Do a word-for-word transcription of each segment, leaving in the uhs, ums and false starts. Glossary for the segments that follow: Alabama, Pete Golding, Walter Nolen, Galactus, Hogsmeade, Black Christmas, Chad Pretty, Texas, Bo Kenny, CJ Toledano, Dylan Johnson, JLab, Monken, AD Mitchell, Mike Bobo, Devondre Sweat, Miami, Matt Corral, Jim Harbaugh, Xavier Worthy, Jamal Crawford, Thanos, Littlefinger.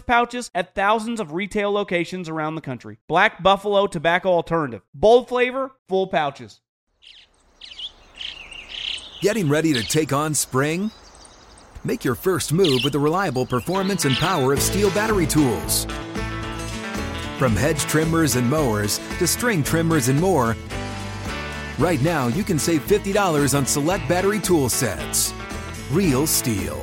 pouches at thousands of retail locations around the country. Black Buffalo Tobacco Alternative. Bold flavor, full pouches. Getting ready to take on spring? Make your first move with the reliable performance and power of Steel battery tools. From hedge trimmers and mowers to string trimmers and more, right now you can save fifty dollars on select battery tool sets. Real Steel.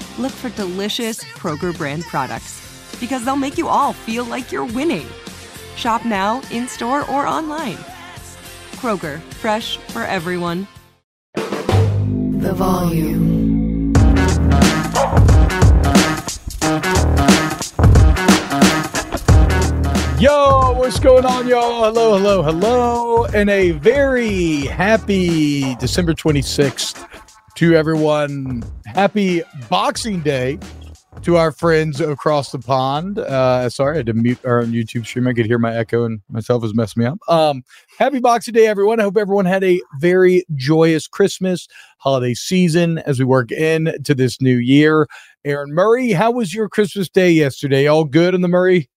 look for delicious Kroger brand products, because they'll make you all feel like you're winning. Shop now, in-store, or online. Kroger, fresh for everyone. The Volume. Yo, what's going on, y'all? Hello, hello, hello, and a very happy December twenty-sixth. To everyone, happy Boxing Day to our friends across the pond. Uh, sorry, I had to mute our own YouTube stream. I could hear my echo and myself was messing me up. Um, happy Boxing Day, everyone. I hope everyone had a very joyous Christmas holiday season as we work in to this new year. Aaron Murray, how was your Christmas day yesterday? All good in the Murray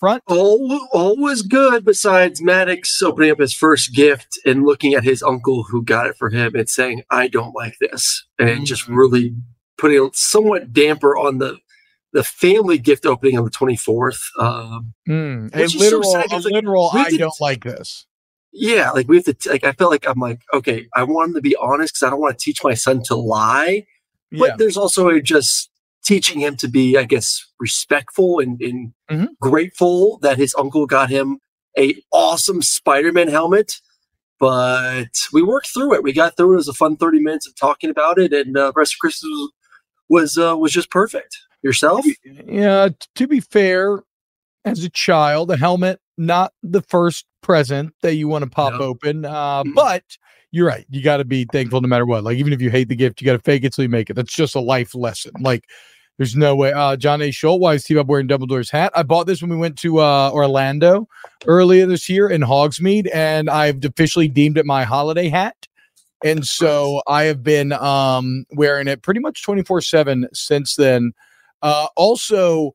front? All, all was good, besides Maddox opening up his first gift and looking at his uncle who got it for him and saying, I don't like this. And mm-hmm. just really putting a somewhat damper on the the family gift opening on the twenty-fourth. Um, mm. A literal, so a like, literal I to, don't like this. Yeah, like we have to, t- like I felt like I'm like, okay, I want him to be honest because I don't want to teach my son to lie. But yeah. There's also a just, teaching him to be, I guess, respectful and, and mm-hmm. grateful that his uncle got him a awesome Spider-Man helmet. But we worked through it. We got through it. It was a fun thirty minutes of talking about it. And the uh, rest of Christmas was, was, uh, was just perfect. Yourself? Yeah. To be fair, as a child, a helmet, not the first present that you want to pop no. open. Uh, mm-hmm. But you're right. You got to be thankful no matter what. Like, even if you hate the gift, you got to fake it till you make it. That's just a life lesson. Like, there's no way. Uh, John A. Schultz, why is T-Bob wearing Dumbledore's hat? I bought this when we went to uh, Orlando earlier this year in Hogsmeade, and I've officially deemed it my holiday hat. And so I have been um, wearing it pretty much twenty-four seven since then. Uh, also,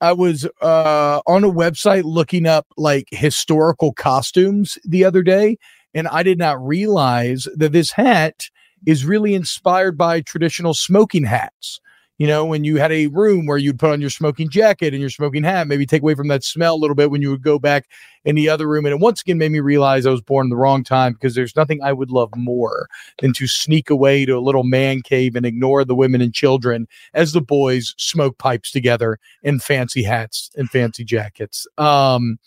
I was uh, on a website looking up, like, historical costumes the other day, and I did not realize that this hat is really inspired by traditional smoking hats. You know, when you had a room where you'd put on your smoking jacket and your smoking hat, maybe take away from that smell a little bit when you would go back in the other room. And it once again made me realize I was born in the wrong time, because there's nothing I would love more than to sneak away to a little man cave and ignore the women and children as the boys smoke pipes together in fancy hats and fancy jackets. Um,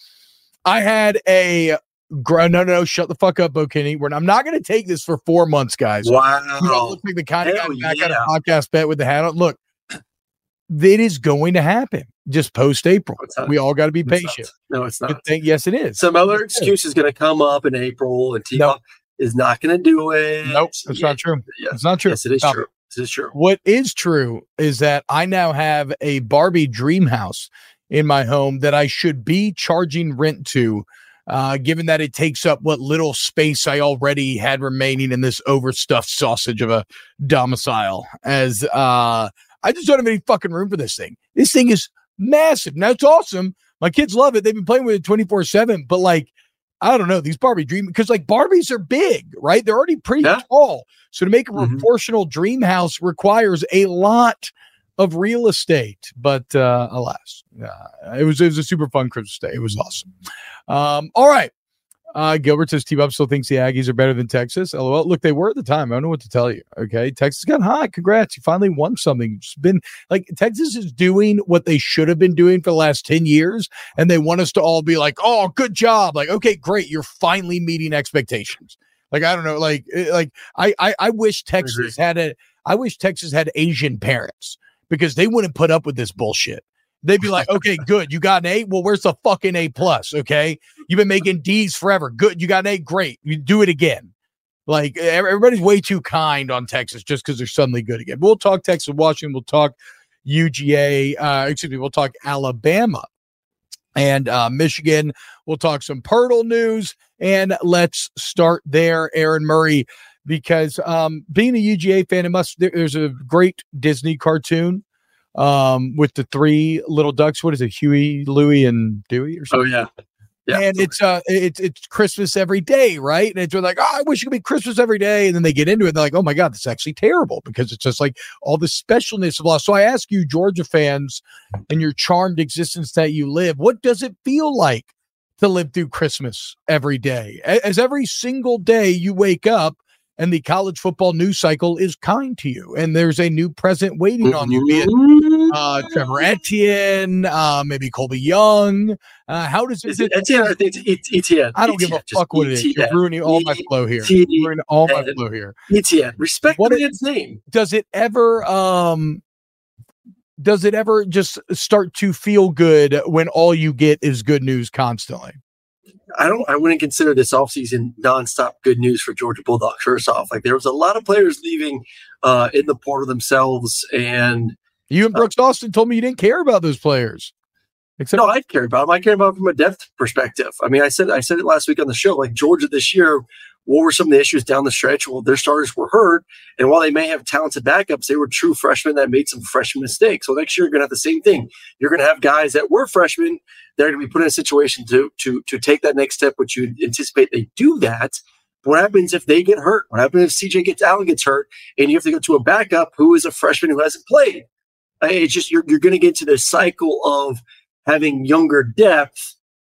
I had a... No, no, no, shut the fuck up, Bo Kenny. We're not, I'm not going to take this for four months, guys. Wow. You don't look like the kind of guy back yeah. on a podcast bet with the hat on. Look, it is going to happen just post-April. We all got to be patient. Not. No, it's not. Thing, yes, it is. Some other yes, excuse is going to come up in April, and T-Bob nope. is not going to do it. Nope, that's yeah. not true. Yes. It's not true. Yes, it is Stop. true. It is true. What is true is that I now have a Barbie dream house in my home that I should be charging rent to, Uh, given that it takes up what little space I already had remaining in this overstuffed sausage of a domicile, as uh, I just don't have any fucking room for this thing. This thing is massive. Now, it's awesome. My kids love it. They've been playing with it twenty-four seven, but like, I don't know, these Barbie dream, because like Barbies are big, right? They're already pretty yeah. tall. So to make a mm-hmm. proportional dream house requires a lot of real estate, but uh, alas, uh, it was it was a super fun Christmas day. It was awesome. Um, all right. Uh, Gilbert says T-Bob still thinks the Aggies are better than Texas. LOL. Look, they were at the time. I don't know what to tell you. Okay. Texas got hot. Congrats. You finally won something. It's been like Texas is doing what they should have been doing for the last ten years. And they want us to all be like, oh, good job. Like, okay, great. You're finally meeting expectations. Like, I don't know. Like, like I, I, I wish Texas had a, I wish Texas had Asian parents because they wouldn't put up with this bullshit. They'd be like, okay, good. You got an A? Well, where's the fucking A plus? Okay. You've been making D's forever. Good. You got an A? Great. You do it again. Like everybody's way too kind on Texas just because they're suddenly good again. We'll talk Texas, Washington. We'll talk U G A. Uh, excuse me. We'll talk Alabama and uh, Michigan. We'll talk some Pirtle news. And let's start there, Aaron Murray, because um, being a U G A fan, it must, there, there's a great Disney cartoon. Um, with the three little ducks, what is it? Huey, Louie, and Dewey, or something? Oh yeah, yeah. And it's uh, it's it's Christmas every day, right? And it's like, oh, I wish it could be Christmas every day. And then they get into it, and they're like, oh my god, that's actually terrible because it's just like all the specialness of loss. So I ask you, Georgia fans, and your charmed existence that you live, what does it feel like to live through Christmas every day? As every single day you wake up. And the college football news cycle is kind to you. And there's a new present waiting on you. Be it, uh, Trevor Etienne, uh, maybe Colby Young. Uh, how does it? Is it Etienne? Or it's, it's Etienne. I don't Etienne. give a fuck Just what Etienne. it is. You're ruining all Etienne. my flow here. You're ruining all my flow here. Etienne. Respect what the man's name. Does it ever... Um, does it ever just start to feel good when all you get is good news constantly? I don't. I wouldn't consider this offseason nonstop good news for Georgia Bulldogs. First off, like there was a lot of players leaving uh, in the portal themselves, and you and Brooks uh, Austin told me you didn't care about those players. Except no, I care about them. I care about them from a depth perspective. I mean, I said I said it last week on the show. Like Georgia this year, what were some of the issues down the stretch? Well, their starters were hurt, and while they may have talented backups, they were true freshmen that made some freshman mistakes. So next year, you're going to have the same thing. You're going to have guys that were freshmen that are going to be put in a situation to to to take that next step, which you anticipate they do that. What happens if they get hurt? What happens if C J gets Allen gets hurt, and you have to go to a backup who is a freshman who hasn't played? It's just you're you're going to get into this cycle of having younger depth,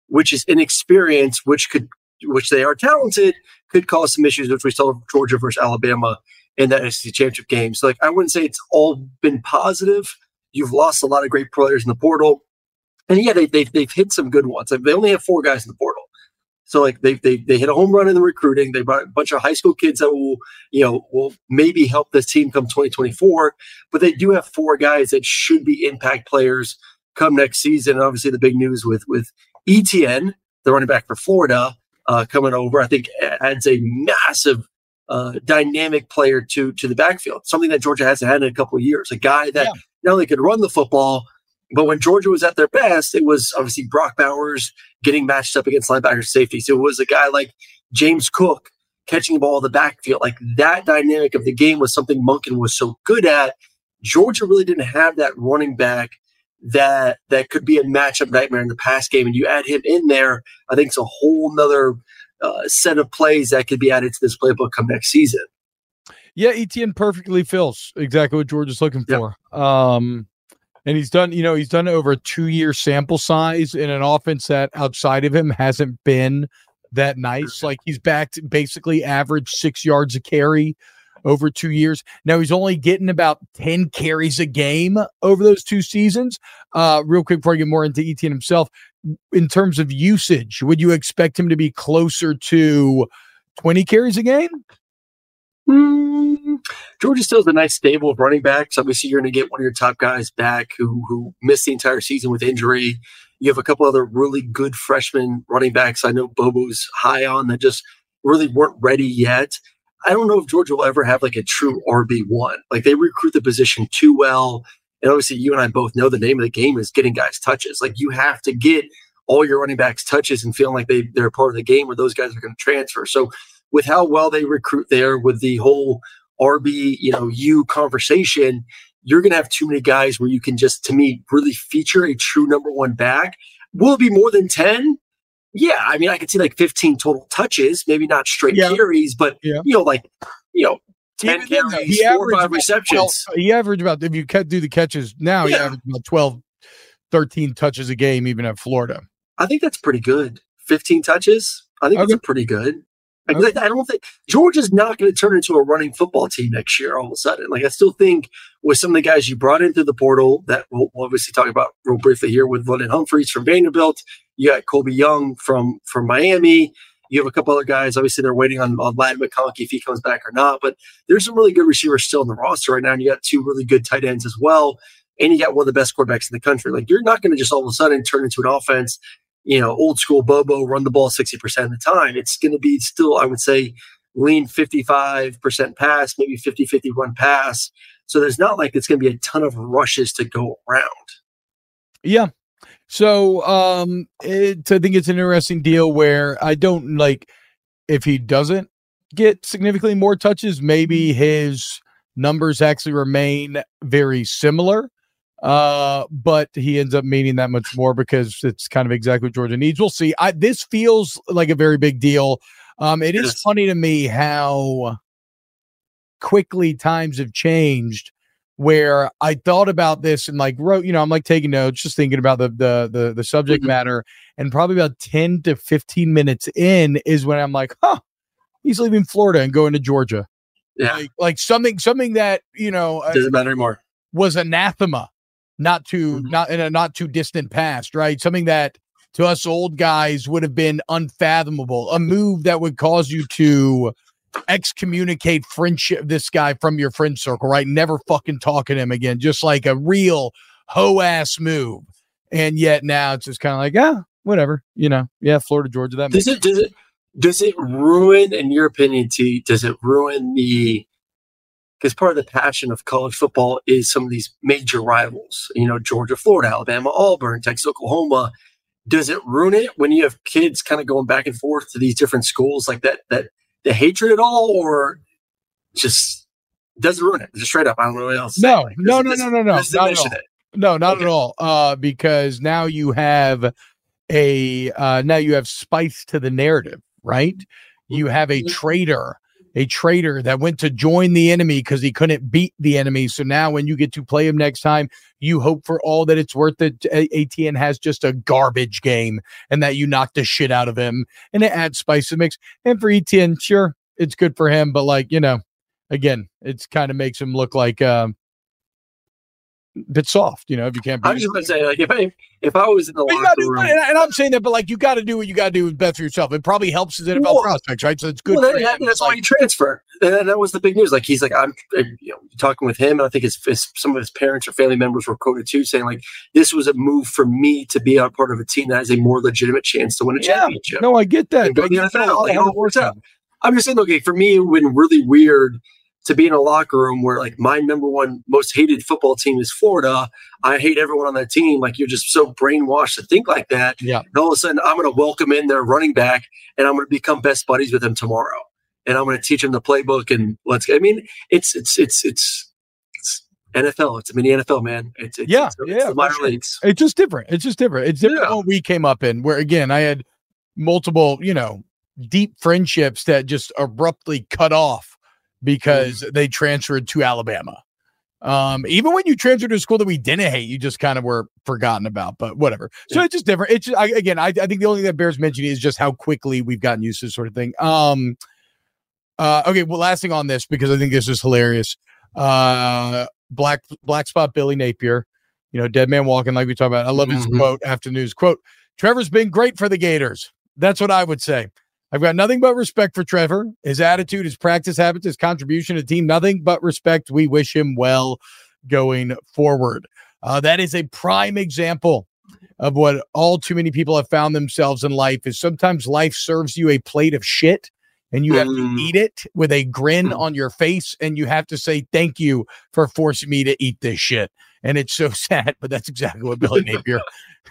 which is inexperience, which could, which they are talented, could cause some issues, which we saw Georgia versus Alabama in that S E C championship game. So, like, I wouldn't say it's all been positive. You've lost a lot of great players in the portal, and yeah, they, they they've hit some good ones. Like, they only have four guys in the portal, so like they they they hit a home run in the recruiting. They brought a bunch of high school kids that will you know will maybe help this team come twenty twenty-four. But they do have four guys that should be impact players come next season. And obviously, the big news with with Etienne, the running back for Florida, uh, coming over, I think adds a massive uh, dynamic player to to the backfield, something that Georgia hasn't had in a couple of years. A guy that yeah. not only could run the football, but when Georgia was at their best, it was obviously Brock Bowers getting matched up against linebacker safety. So it was a guy like James Cook catching the ball in the backfield. Like that dynamic of the game was something Munkin was so good at. Georgia really didn't have that running back that that could be a matchup nightmare in the pass game, and you add him in there, I think it's a whole nother uh, set of plays that could be added to this playbook come next season. Yeah, Etienne perfectly fills exactly what George is looking for. Yep. Um, and he's done, you know, he's done over a two-year sample size in an offense that outside of him hasn't been that nice. Like he's back to basically average six yards a carry over two years. Now he's only getting about ten carries a game over those two seasons. Uh, real quick before I get more into Etienne himself, in terms of usage, would you expect him to be closer to twenty carries a game? Mm, Georgia still has a nice stable of running backs. Obviously, you're going to get one of your top guys back who, who missed the entire season with injury. You have a couple other really good freshman running backs I know Bobo's high on that just really weren't ready yet. I don't know if Georgia will ever have like a true R B one. Like they recruit the position too well. And obviously you and I both know the name of the game is getting guys touches. Like you have to get all your running backs touches and feeling like they, they're part of the game where those guys are going to transfer. So with how well they recruit there with the whole R B, you know, you conversation, you're going to have too many guys where you can just, to me, really feature a true number one back. Will it be more than ten? Yeah, I mean, I could see like fifteen total touches, maybe not straight yeah. carries, but, yeah. you know, like, you know, ten Even carries, then, four or five receptions. twelve, he averaged about, if you do the catches now, yeah. he averaged about twelve, thirteen touches a game, even at Florida. I think that's pretty good. fifteen touches, I think okay. that's pretty good. I, okay. I don't think Georgia's not going to turn into a running football team next year all of a sudden. Like, I still think with some of the guys you brought in through the portal that we'll, we'll obviously talk about real briefly here with London Humphreys from Vanderbilt. You got Colby Young from, from Miami. You have a couple other guys. Obviously, they're waiting on, on Ladd McConkey if he comes back or not. But there's some really good receivers still in the roster right now. And you got two really good tight ends as well. And you got one of the best quarterbacks in the country. Like, you're not going to just all of a sudden turn into an offense, you know, old school Bobo, run the ball sixty percent of the time. It's going to be still, I would say, lean fifty-five percent pass, maybe fifty fifty-one pass. So there's not like it's going to be a ton of rushes to go around. Yeah. So um, it, I think it's an interesting deal where I don't like if he doesn't get significantly more touches, maybe his numbers actually remain very similar. Uh, but he ends up meaning that much more because it's kind of exactly what Georgia needs. We'll see. I, this feels like a very big deal. Um, it is funny to me how quickly times have changed where I thought about this and like wrote, you know, I'm like taking notes, just thinking about the, the, the, the subject mm-hmm. matter, and probably about ten to fifteen minutes in is when I'm like, huh, he's leaving Florida and going to Georgia. Yeah. Like, like something, something that, you know, doesn't matter anymore was anathema. Not too, mm-hmm. not in a not too distant past, right? Something that to us old guys would have been unfathomable, a move that would cause you to excommunicate friendship, this guy from your friend circle, right? Never fucking talking to him again, just like a real hoe ass move. And yet now it's just kind of like, ah, whatever, you know, yeah, Florida, Georgia. That does it, does it, does it ruin, in your opinion, T, does it ruin the? Because part of the passion of college football is some of these major rivals, you know, Georgia, Florida, Alabama, Auburn, Texas, Oklahoma. Does it ruin it when you have kids kind of going back and forth to these different schools like that, that the hatred at all, or just doesn't ruin it? Just straight up. I don't know what else. No, like, no, no, no, no, no, no, no, no, not okay. at all. Uh, because now you have a, uh, now you have spice to the narrative, right? You have a traitor. A traitor that went to join the enemy because he couldn't beat the enemy. So now when you get to play him next time, you hope for all that it's worth that Etienne has just a garbage game and that you knock the shit out of him. And it adds spice to the mix. And for Etienne, sure, it's good for him. But, like, you know, again, it's kind of makes him look like um, a bit soft, you know, if you can't. I'm just going to say, like, if I, if I was in the locker room. And, and I'm saying that, but, like, you got to do what you got to do with best for yourself. It probably helps his N F L well, prospects, right? So it's good. Well, for that, him. That's why like, you transfer. And that was the big news. Like, he's like, I'm you know, talking with him, and I think his, his, some of his parents or family members were quoted, too, saying, like, this was a move for me to be a part of a team that has a more legitimate chance to win a yeah, championship. No, I get that. And go to like, the N F L. Like, it all works out. I'm just saying, okay, for me, it would been really weird to be in a locker room where, like, my number one most hated football team is Florida. I hate everyone on that team. Like, you're just so brainwashed to think like that. Yeah. And all of a sudden, I'm going to welcome in their running back, and I'm going to become best buddies with him tomorrow. And I'm going to teach him the playbook. And let's. I mean, it's it's it's it's, it's N F L. It's a mini N F L, man. It's, it's yeah, it's, it's, yeah. It's minor sure. leagues. It's just different. It's just different. It's different. Yeah. What we came up in, where again, I had multiple, you know, deep friendships that just abruptly cut off. Because they transferred to Alabama. Um, even when you transferred to a school that we didn't hate, you just kind of were forgotten about, but whatever. So yeah. It's just different. It's just, I, again, I, I think the only thing that bears mentioning is just how quickly we've gotten used to this sort of thing. Um, uh, okay. Well, last thing on this, because I think this is hilarious. Uh, black, black spot, Billy Napier, you know, dead man walking, like we talked about. I love his mm-hmm. quote after news quote, Trevor's been great for the Gators. That's what I would say. I've got nothing but respect for Trevor. His attitude, his practice habits, his contribution to team, nothing but respect. We wish him well going forward. Uh, that is a prime example of what all too many people have found themselves in life is sometimes life serves you a plate of shit and you have to eat it with a grin on your face. And you have to say, thank you for forcing me to eat this shit. And it's so sad, but that's exactly what Billy Napier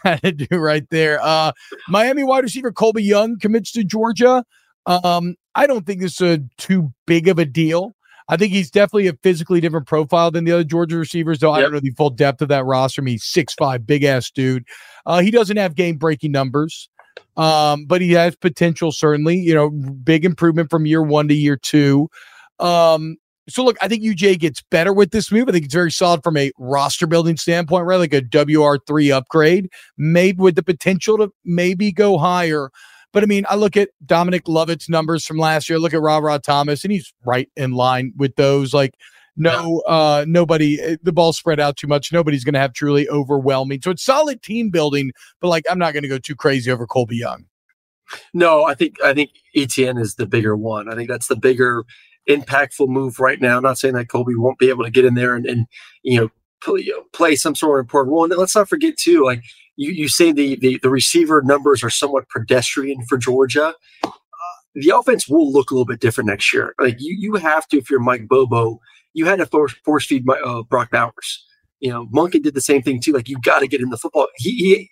had to do right there. Uh, Miami wide receiver Colby Young commits to Georgia. Um, I don't think this is a, too big of a deal. I think he's definitely a physically different profile than the other Georgia receivers, though. Yep. I don't know the full depth of that roster. I mean, he's six five, big-ass dude. Uh, he doesn't have game-breaking numbers. Um, but he has potential, certainly, you know, big improvement from year one to year two. Um, so look, I think U G A gets better with this move. I think it's very solid from a roster building standpoint, right? Like a W R three upgrade made with the potential to maybe go higher. But I mean, I look at Dominic Lovett's numbers from last year, look at Ra-Ra Thomas, and he's right in line with those. Like, no, uh, nobody, the ball spread out too much. Nobody's going to have truly overwhelming. So it's solid team building, but like, I'm not going to go too crazy over Colby Young. No, I think, I think Etienne is the bigger one. I think that's the bigger impactful move right now. I'm not saying that Colby won't be able to get in there and, and you know, play, you know, play some sort of important role. And let's not forget too, like you, you say the, the, the receiver numbers are somewhat pedestrian for Georgia. Uh, the offense will look a little bit different next year. Like you, you have to, if you're Mike Bobo, you had to force, force feed my, uh, Brock Bowers. You know, Monken did the same thing too. Like you got to get him the football. He, he,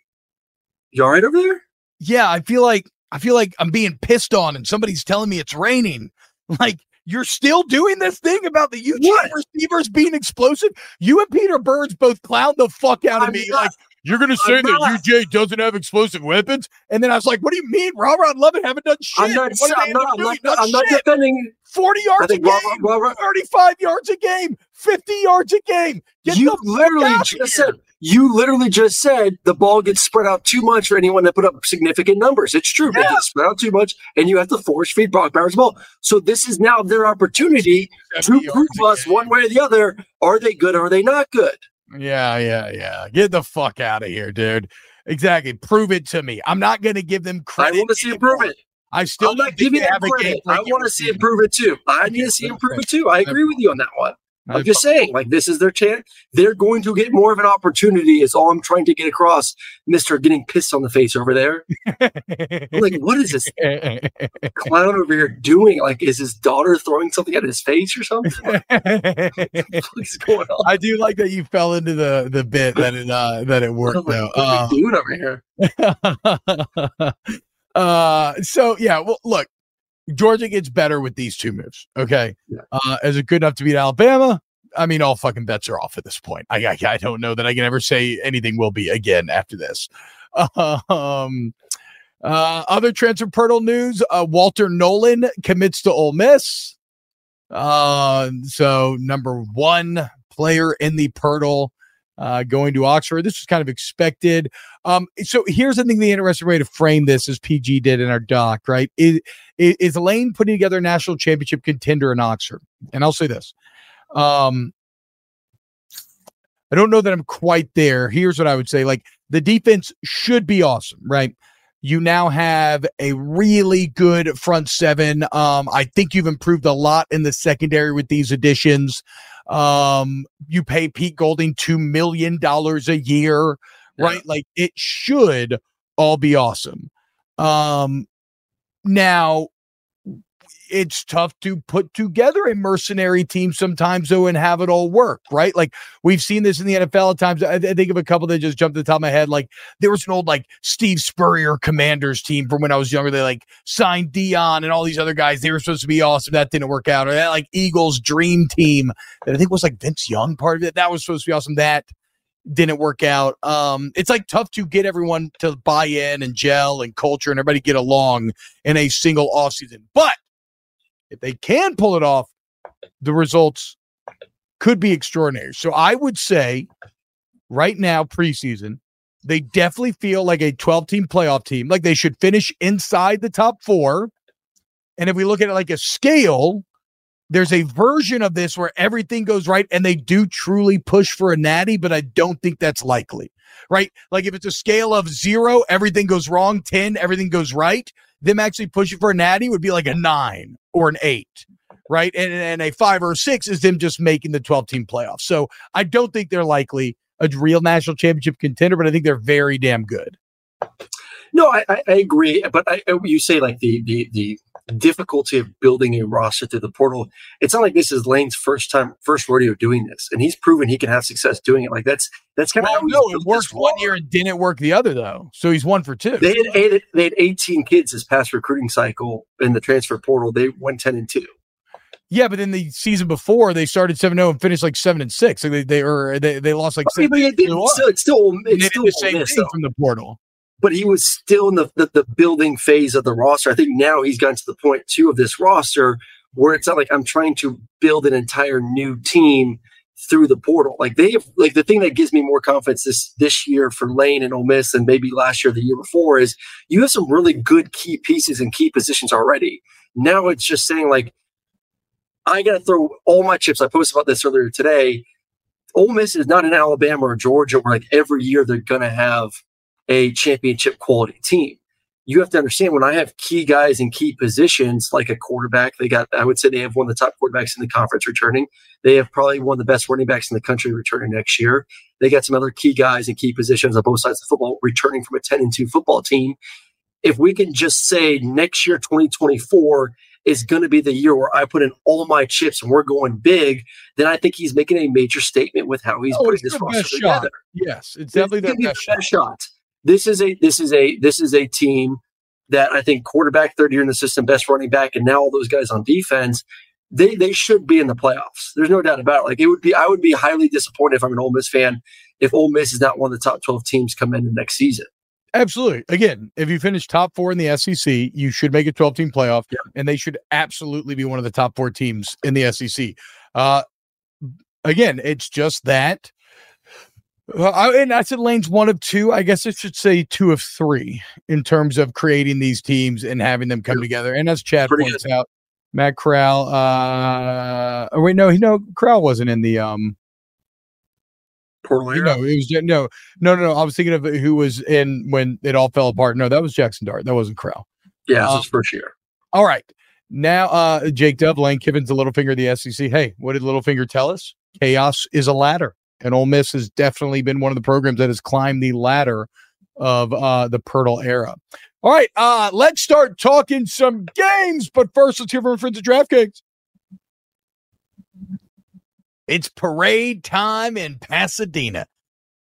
you all right over there? Yeah, I feel like I feel like I'm being pissed on, and somebody's telling me it's raining. Like you're still doing this thing about the U G A receivers being explosive. You and Peter Burns both clown the fuck out of I'm me. Not, like you're gonna say I'm that not. U G A doesn't have explosive weapons, and then I was like, what do you mean? Ra-Ra Lovett haven't done shit. I'm not, what I'm not, I'm not, done I'm not defending. forty yards a game, well, well, thirty-five yards a game, fifty yards a game. Get you the literally just here. said you literally just said the ball gets spread out too much for anyone that put up significant numbers. It's true. Yeah. It gets spread out too much, and you have to force feed Brock Bowers' ball. So this is now their opportunity to prove us one way or the other. Are they good? Are they not good? Yeah, yeah, yeah. Get the fuck out of here, dude. Exactly. Prove it to me. I'm not going to give them credit. I want to see you prove it. I still not giving have a game. I want to see improve it too. I need to see improve it too. I agree with you on that one. I'm just saying, like, this is their chance. They're going to get more of an opportunity is all I'm trying to get across, Mister Getting Pissed on the Face over there. I'm like, what is this clown over here doing? Like, is his daughter throwing something at his face or something? Like, what's going on? I do like that you fell into the, the bit that it, uh, that it worked, like, though. What are uh, doing over here? Uh, so yeah, well, look, Georgia gets better with these two moves. Okay. Yeah. Uh, is it good enough to beat Alabama? I mean, all fucking bets are off at this point. I, I, I don't know that I can ever say anything will be again after this. Uh, um, uh, other transfer portal news, uh, Walter Nolan commits to Ole Miss. Uh, so number one player in the portal, Uh, going to Oxford. This was kind of expected. Um, so here's, I think, the interesting way to frame this, as P G did in our doc, right? Is, is Lane putting together a national championship contender in Oxford? And I'll say this. Um, I don't know that I'm quite there. Here's what I would say. Like, the defense should be awesome, right? You now have a really good front seven. Um, I think you've improved a lot in the secondary with these additions. Um, you pay Pete Golding two million dollars a year, right? Yeah. Like, it should all be awesome. Um, now it's tough to put together a mercenary team sometimes though, and have it all work, right? Like, we've seen this in the N F L at times. I, th- I think of a couple that just jumped to the top of my head. Like, there was an old, like, Steve Spurrier Commanders team from when I was younger. They like signed Dion and all these other guys. They were supposed to be awesome. That didn't work out. Or that like Eagles dream team that I think was like Vince Young part of it. That was supposed to be awesome. That didn't work out. Um, it's like tough to get everyone to buy in and gel and culture and everybody get along in a single off season. But if they can pull it off, the results could be extraordinary. So I would say right now, preseason, they definitely feel like a twelve-team playoff team. Like, they should finish inside the top four. And if we look at it like a scale, there's a version of this where everything goes right and they do truly push for a natty, but I don't think that's likely, right? Like, if it's a scale of zero, everything goes wrong, ten, everything goes right, them actually pushing for a natty would be like a nine or an eight, right? And, and a five or a six is them just making the twelve-team playoffs. So I don't think they're likely a real national championship contender, but I think they're very damn good. No, I, I agree. But I, you say, like, the, the the difficulty of building a roster through the portal. It's not like this is Lane's first time, first rodeo doing this, and he's proven he can have success doing it. Like, that's that's kind of well, how no, it worked one year and didn't work the other though. So he's one for two. They had eight, they had eighteen kids this past recruiting cycle in the transfer portal. They went ten and two. Yeah, but then the season before they started seven zero and finished like seven and six. Like they they were they, they lost like. I mean, six, but it, it's still it's still it's they still did the same thing from the portal. but he was still in the, the, the building phase of the roster. I think now he's gotten to the point, too, of this roster where it's not like I'm trying to build an entire new team through the portal. Like they have, like the thing that gives me more confidence this this year for Lane and Ole Miss and maybe last year, the year before, is you have some really good key pieces and key positions already. Now it's just saying, like, I got to throw all my chips. I posted about this earlier today. Ole Miss is not in Alabama or Georgia where, like, every year they're going to have a championship quality team. You have to understand, when I have key guys in key positions, like a quarterback, they got, I would say they have one of the top quarterbacks in the conference returning. They have probably one of the best running backs in the country returning next year. They got some other key guys in key positions on both sides of football returning from a ten and two football team. If we can just say next year, twenty twenty-four, is going to be the year where I put in all my chips and we're going big, then I think he's making a major statement with how he's oh, putting this roster together. Yes, it's definitely the best, best shot. This is a this is a this is a team that I think quarterback, third year in the system, best running back, and now all those guys on defense, they they should be in the playoffs. There's no doubt about it. Like it would be, I would be highly disappointed if I'm an Ole Miss fan if Ole Miss is not one of the top twelve teams come in the next season. Absolutely. Again, if you finish top four in the S E C, you should make a twelve-team playoff, yeah. and they should absolutely be one of the top four teams in the S E C. Uh, again, it's just that. Well, I, and I said Lane's one of two. I guess I should say two of three in terms of creating these teams and having them come yeah. together. And as Chad Pretty points good. out, Matt Corral. Uh, oh wait, no, he no Corral wasn't in the um. Portland. No, it was no, no, no, no. I was thinking of who was in when it all fell apart. No, that was Jackson Dart. That wasn't Corral. Yeah, it was his first year. All right, now uh, Jake Dove, Lane Kiffin's the Littlefinger of the S E C. Hey, what did Littlefinger tell us? Chaos is a ladder. And Ole Miss has definitely been one of the programs that has climbed the ladder of uh, the Pirtle era. All right, uh, let's start talking some games. But first, let's hear from our friends at DraftKings. It's parade time in Pasadena,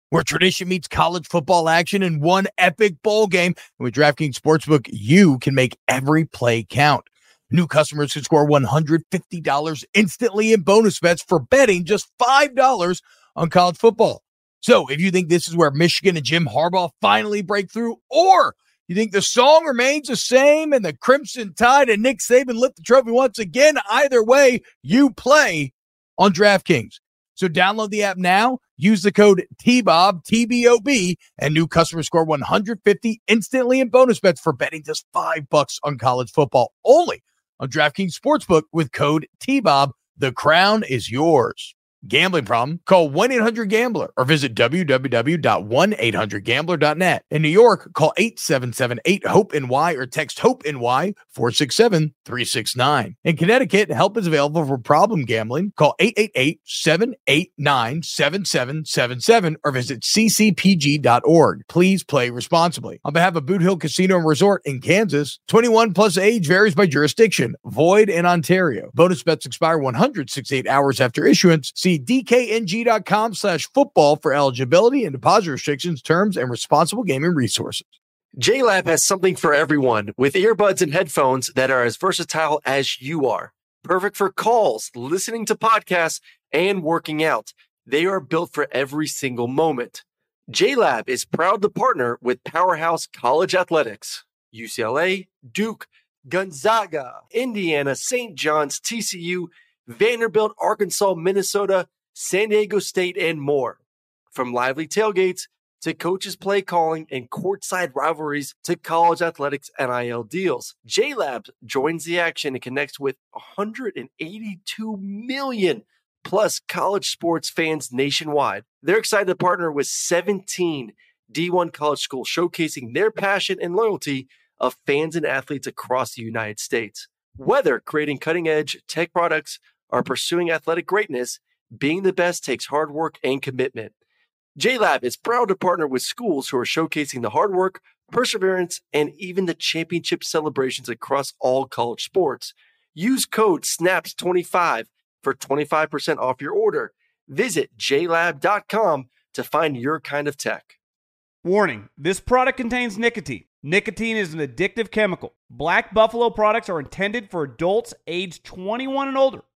where tradition meets college football action in one epic bowl game. And with DraftKings Sportsbook, you can make every play count. New customers can score one hundred fifty dollars instantly in bonus bets for betting just five dollars on college football. So if you think this is where Michigan and Jim Harbaugh finally break through, or you think the song remains the same and the Crimson Tide and Nick Saban lift the trophy once again, either way, you play on DraftKings. So download the app now, use the code T B O B, T B O B, and new customers score one hundred fifty instantly in bonus bets for betting just five bucks on college football, only on DraftKings Sportsbook with code T B O B. The crown is yours. Gambling problem? Call one eight hundred gambler or visit w w w dot one eight hundred gambler dot net. In New York, call eight seven seven eight hope N Y or text HOPE-NY four six seven three six nine. In Connecticut, help is available for problem gambling. Call eight eight eight seven eight nine seven seven seven seven or visit c c p g dot org. Please play responsibly. On behalf of Boot Hill Casino and Resort in Kansas, twenty-one plus age varies by jurisdiction. Void in Ontario. Bonus bets expire one hundred sixty-eight hours after issuance. See dkng.com slash football for eligibility and deposit restrictions, terms, and responsible gaming resources. JLab has something for everyone with earbuds and headphones that are as versatile as you are. Perfect for calls, listening to podcasts, and working out. They are built for every single moment. JLab is proud to partner with Powerhouse College Athletics, U C L A, Duke, Gonzaga, Indiana, Saint John's, T C U, Vanderbilt, Arkansas, Minnesota, San Diego State, and more. From lively tailgates to coaches' play calling and courtside rivalries to college athletics N I L deals, JLab joins the action and connects with one hundred eighty-two million plus college sports fans nationwide. They're excited to partner with seventeen D one college schools, showcasing their passion and loyalty of fans and athletes across the United States. Whether creating cutting-edge tech products or pursuing athletic greatness, being the best takes hard work and commitment. JLab is proud to partner with schools who are showcasing the hard work, perseverance, and even the championship celebrations across all college sports. Use code SNAPS twenty-five for twenty-five percent off your order. Visit j lab dot com to find your kind of tech. Warning, this product contains nicotine. Nicotine is an addictive chemical. Black Buffalo products are intended for adults age twenty-one and older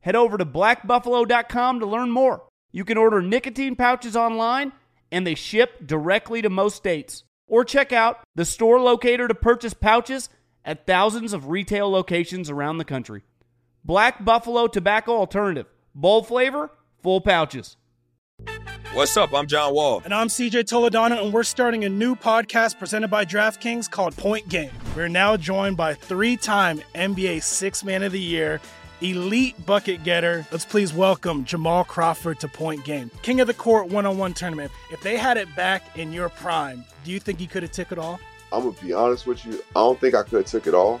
head over to black buffalo dot com to learn more. You can order nicotine pouches online, and they ship directly to most states. Or check out the store locator to purchase pouches at thousands of retail locations around the country. Black Buffalo Tobacco Alternative. Bold flavor, full pouches. What's up? I'm John Wall. And I'm C J Toledano, and we're starting a new podcast presented by DraftKings called Point Game. We're now joined by three-time N B A Sixth Man of the Year, elite bucket getter. Let's please welcome Jamal Crawford to Point Game, King of the Court one-on-one tournament. If they had it back in your prime, do you think you could have took it all? I'm going to be honest with you. I don't think I could have took it all,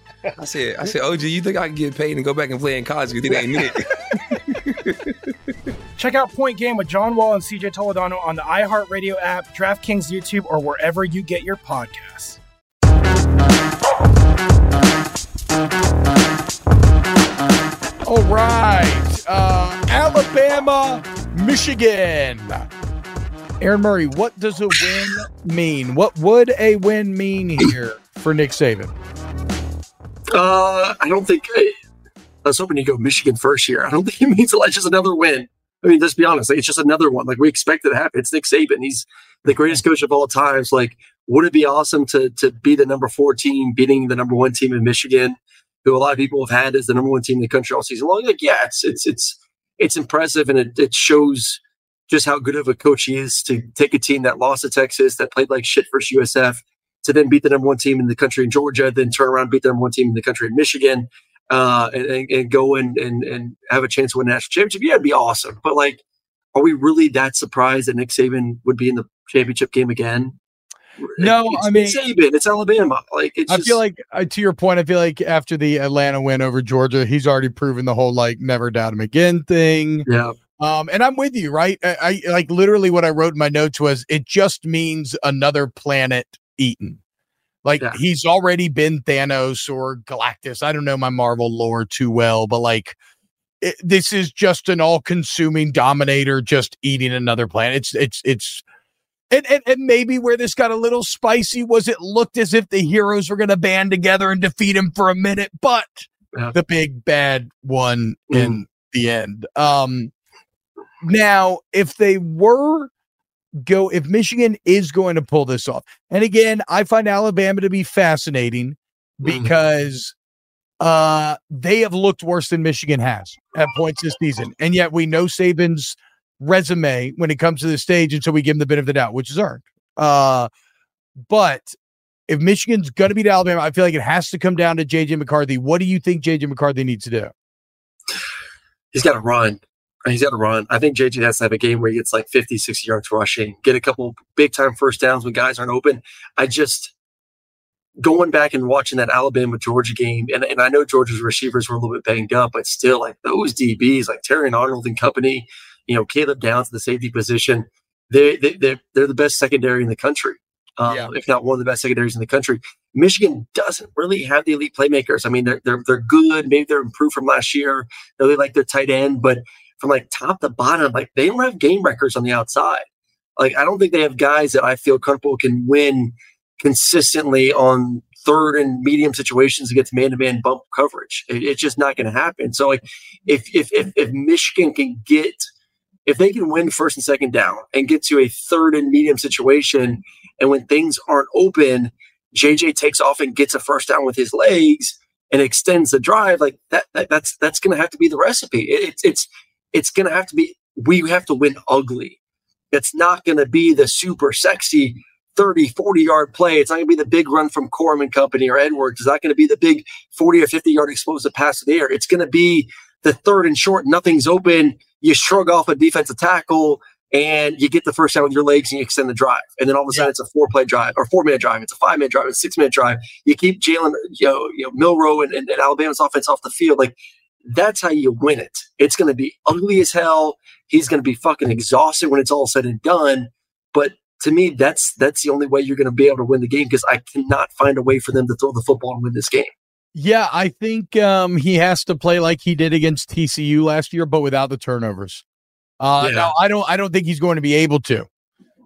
I said, I said, O G, you think I can get paid and go back and play in college because it ain't Nick? Check out Point Game with John Wall and C J Toledano on the iHeartRadio app, DraftKings YouTube, or wherever you get your podcasts. All right. Uh, Alabama, Michigan. Aaron Murray, what does a win mean? What would a win mean here for Nick Saban? Uh, I don't think I, I was hoping you go Michigan first here. I don't think it means it's just another win. I mean, let's be honest, like, it's just another one. Like, we expect it to happen. It's Nick Saban. He's the greatest coach of all time. So, like, would it be awesome to to be the number four team, beating the number one team in Michigan, who a lot of people have had as the number one team in the country all season long? Like, yeah, it's it's it's it's impressive, and it, it shows just how good of a coach he is to take a team that lost to Texas, that played like shit versus U S F, to then beat the number one team in the country in Georgia, then turn around and beat the number one team in the country in Michigan, uh, and, and, and go and, and and have a chance to win a national championship. Yeah, it'd be awesome. But, like, are we really that surprised that Nick Saban would be in the championship game again? No, it's, I mean, it's Saban. It's Alabama. Like, it's I just, feel like, uh, to your point, I feel like after the Atlanta win over Georgia, he's already proven the whole, like, never doubt him again thing. Yeah. Um, and I'm with you, right? I, I like literally what I wrote in my notes was it just means another planet eaten. Like, yeah. He's already been Thanos or Galactus. I don't know my Marvel lore too well, but like it, this is just an all-consuming dominator just eating another planet. It's it's it's and, and and maybe where this got a little spicy was it looked as if the heroes were going to band together and defeat him for a minute, but yeah. The big bad won mm. in the end. Um, now, if they were Go if Michigan is going to pull this off. And again, I find Alabama to be fascinating because mm. uh, they have looked worse than Michigan has at points this season. And yet we know Saban's resume when it comes to this stage. And so we give him the benefit of the doubt, which is earned. Uh, but if Michigan's going to beat Alabama, I feel like it has to come down to J J McCarthy. What do you think J J McCarthy needs to do? He's got to run. He's got to run. I think J J has to have a game where he gets like fifty, sixty yards rushing, get a couple big-time first downs when guys aren't open. I just, going back and watching that Alabama-Georgia game, and, and I know Georgia's receivers were a little bit banged up, but still, like those D Bs, like Terrion Arnold and company, you know, Caleb Downs at the safety position, they, they, they're, they're the best secondary in the country, um, yeah. if not one of the best secondaries in the country. Michigan doesn't really have the elite playmakers. I mean, they're they're, they're good. Maybe they're improved from last year. They really like their tight end, but from like top to bottom, like they don't have game records on the outside. Like I don't think they have guys that I feel comfortable can win consistently on third and medium situations against man-to-man bump coverage. It, it's just not going to happen. So, like, if if if if Michigan can get, if they can win first and second down and get to a third and medium situation, and when things aren't open, J J takes off and gets a first down with his legs and extends the drive. Like that, that that's that's going to have to be the recipe. It, it's it's it's going to have to be. We have to win ugly. It's not going to be the super sexy thirty, forty-yard play. It's not going to be the big run from Corum and company or Edwards. It's not going to be the big forty- or fifty-yard explosive pass in the air. It's going to be the third and short, nothing's open, you shrug off a defensive tackle, and you get the first down with your legs and you extend the drive. And then all of a sudden, yeah. it's a four-play drive or four-minute drive. It's a five-minute drive. It's a six-minute drive. You keep Jalen, you know, you know, Milroe and, and, and Alabama's offense off the field. Like, that's how you win it. It's going to be ugly as hell. He's going to be fucking exhausted when it's all said and done. But to me, that's that's the only way you're going to be able to win the game, because I cannot find a way for them to throw the football and win this game. Yeah, I think um, he has to play like he did against T C U last year, but without the turnovers. Uh, yeah. Now, I don't I don't think he's going to be able to,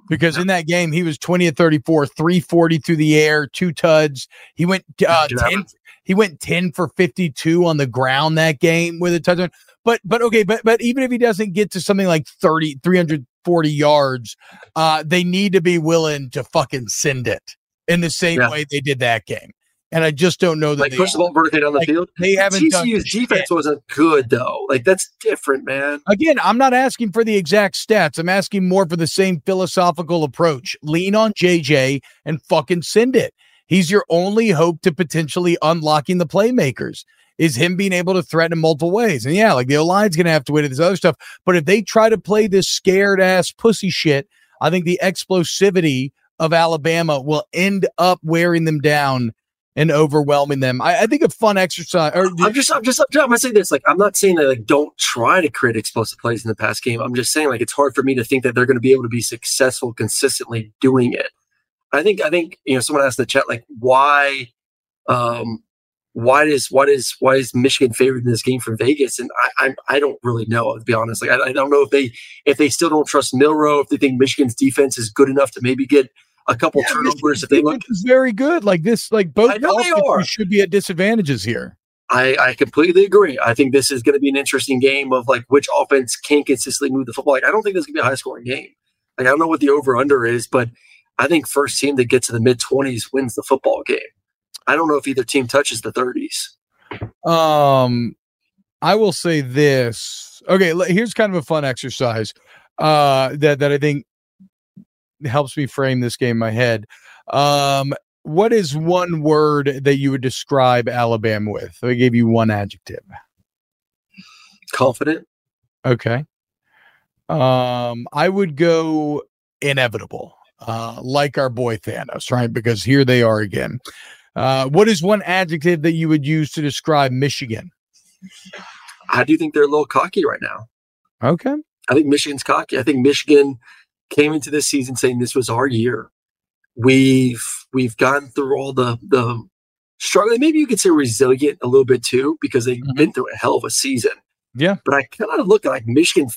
because in that game, he was twenty of thirty-four, three forty through the air, two T Ds. He went uh, ten, he went ten for fifty-two on the ground that game with a touchdown. But but okay, but but even if he doesn't get to something like thirty, three forty yards, uh, they need to be willing to fucking send it in the same yeah. way they did that game. And I just don't know that like they push the ball vertically down the like, field. They haven't. T C U's defense wasn't good though. Like that's different, man. Again, I'm not asking for the exact stats. I'm asking more for the same philosophical approach. Lean on J J and fucking send it. He's your only hope to potentially unlocking the playmakers is him being able to threaten in multiple ways. And yeah, like the O-line's going to have to wait at this other stuff. But if they try to play this scared ass pussy shit, I think the explosivity of Alabama will end up wearing them down and overwhelming them. I, I think a fun exercise. Or I'm just, I'm just, I'm just, I'm gonna say this. Like, I'm not saying that like don't try to create explosive plays in the pass game. I'm just saying like it's hard for me to think that they're going to be able to be successful consistently doing it. I think, I think you know, someone asked in the chat like why, um, why does why does why is Michigan favored in this game from Vegas? And I, I, I don't really know. To be honest, like I, I don't know if they if they still don't trust Milroe, if they think Michigan's defense is good enough to maybe get a couple yeah, turnovers if they look is very good like this, like both should be at disadvantages here. I, I completely agree. I think this is going to be an interesting game of like which offense can consistently move the football. Like I don't think this is going to be a high scoring game. Like I don't know what the over under is, but I think first team that gets to the mid twenties wins the football game. I don't know if either team touches the thirties. Um, I will say this. Okay, here's kind of a fun exercise uh, that that I think helps me frame this game in my head. Um, what is one word that you would describe Alabama with? I gave you one adjective. Confident. Okay. Um, I would go inevitable, uh, like our boy Thanos, right? Because here they are again. Uh, what is one adjective that you would use to describe Michigan? I do think they're a little cocky right now. Okay. I think Michigan's cocky. I think Michigan came into this season saying this was our year. We've we've gone through all the the struggle. Maybe you could say resilient a little bit too, because they've mm-hmm. been through a hell of a season. Yeah. But I kind of look at like Michigan,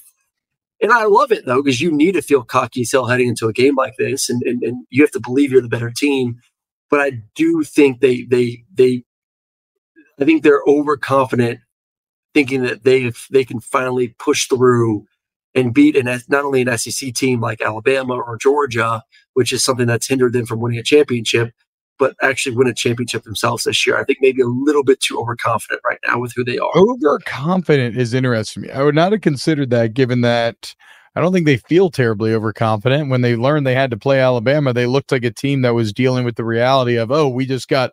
and I love it though, because you need to feel cocky as hell heading into a game like this, and, and and you have to believe you're the better team. But I do think they they they I think they're overconfident, thinking that they they can finally push through and beat an, not only an S E C team like Alabama or Georgia, which is something that's hindered them from winning a championship, but actually win a championship themselves this year. I think maybe a little bit too overconfident right now with who they are. Overconfident is interesting to me. I would not have considered that, given that I don't think they feel terribly overconfident. When they learned they had to play Alabama, they looked like a team that was dealing with the reality of, oh, we just got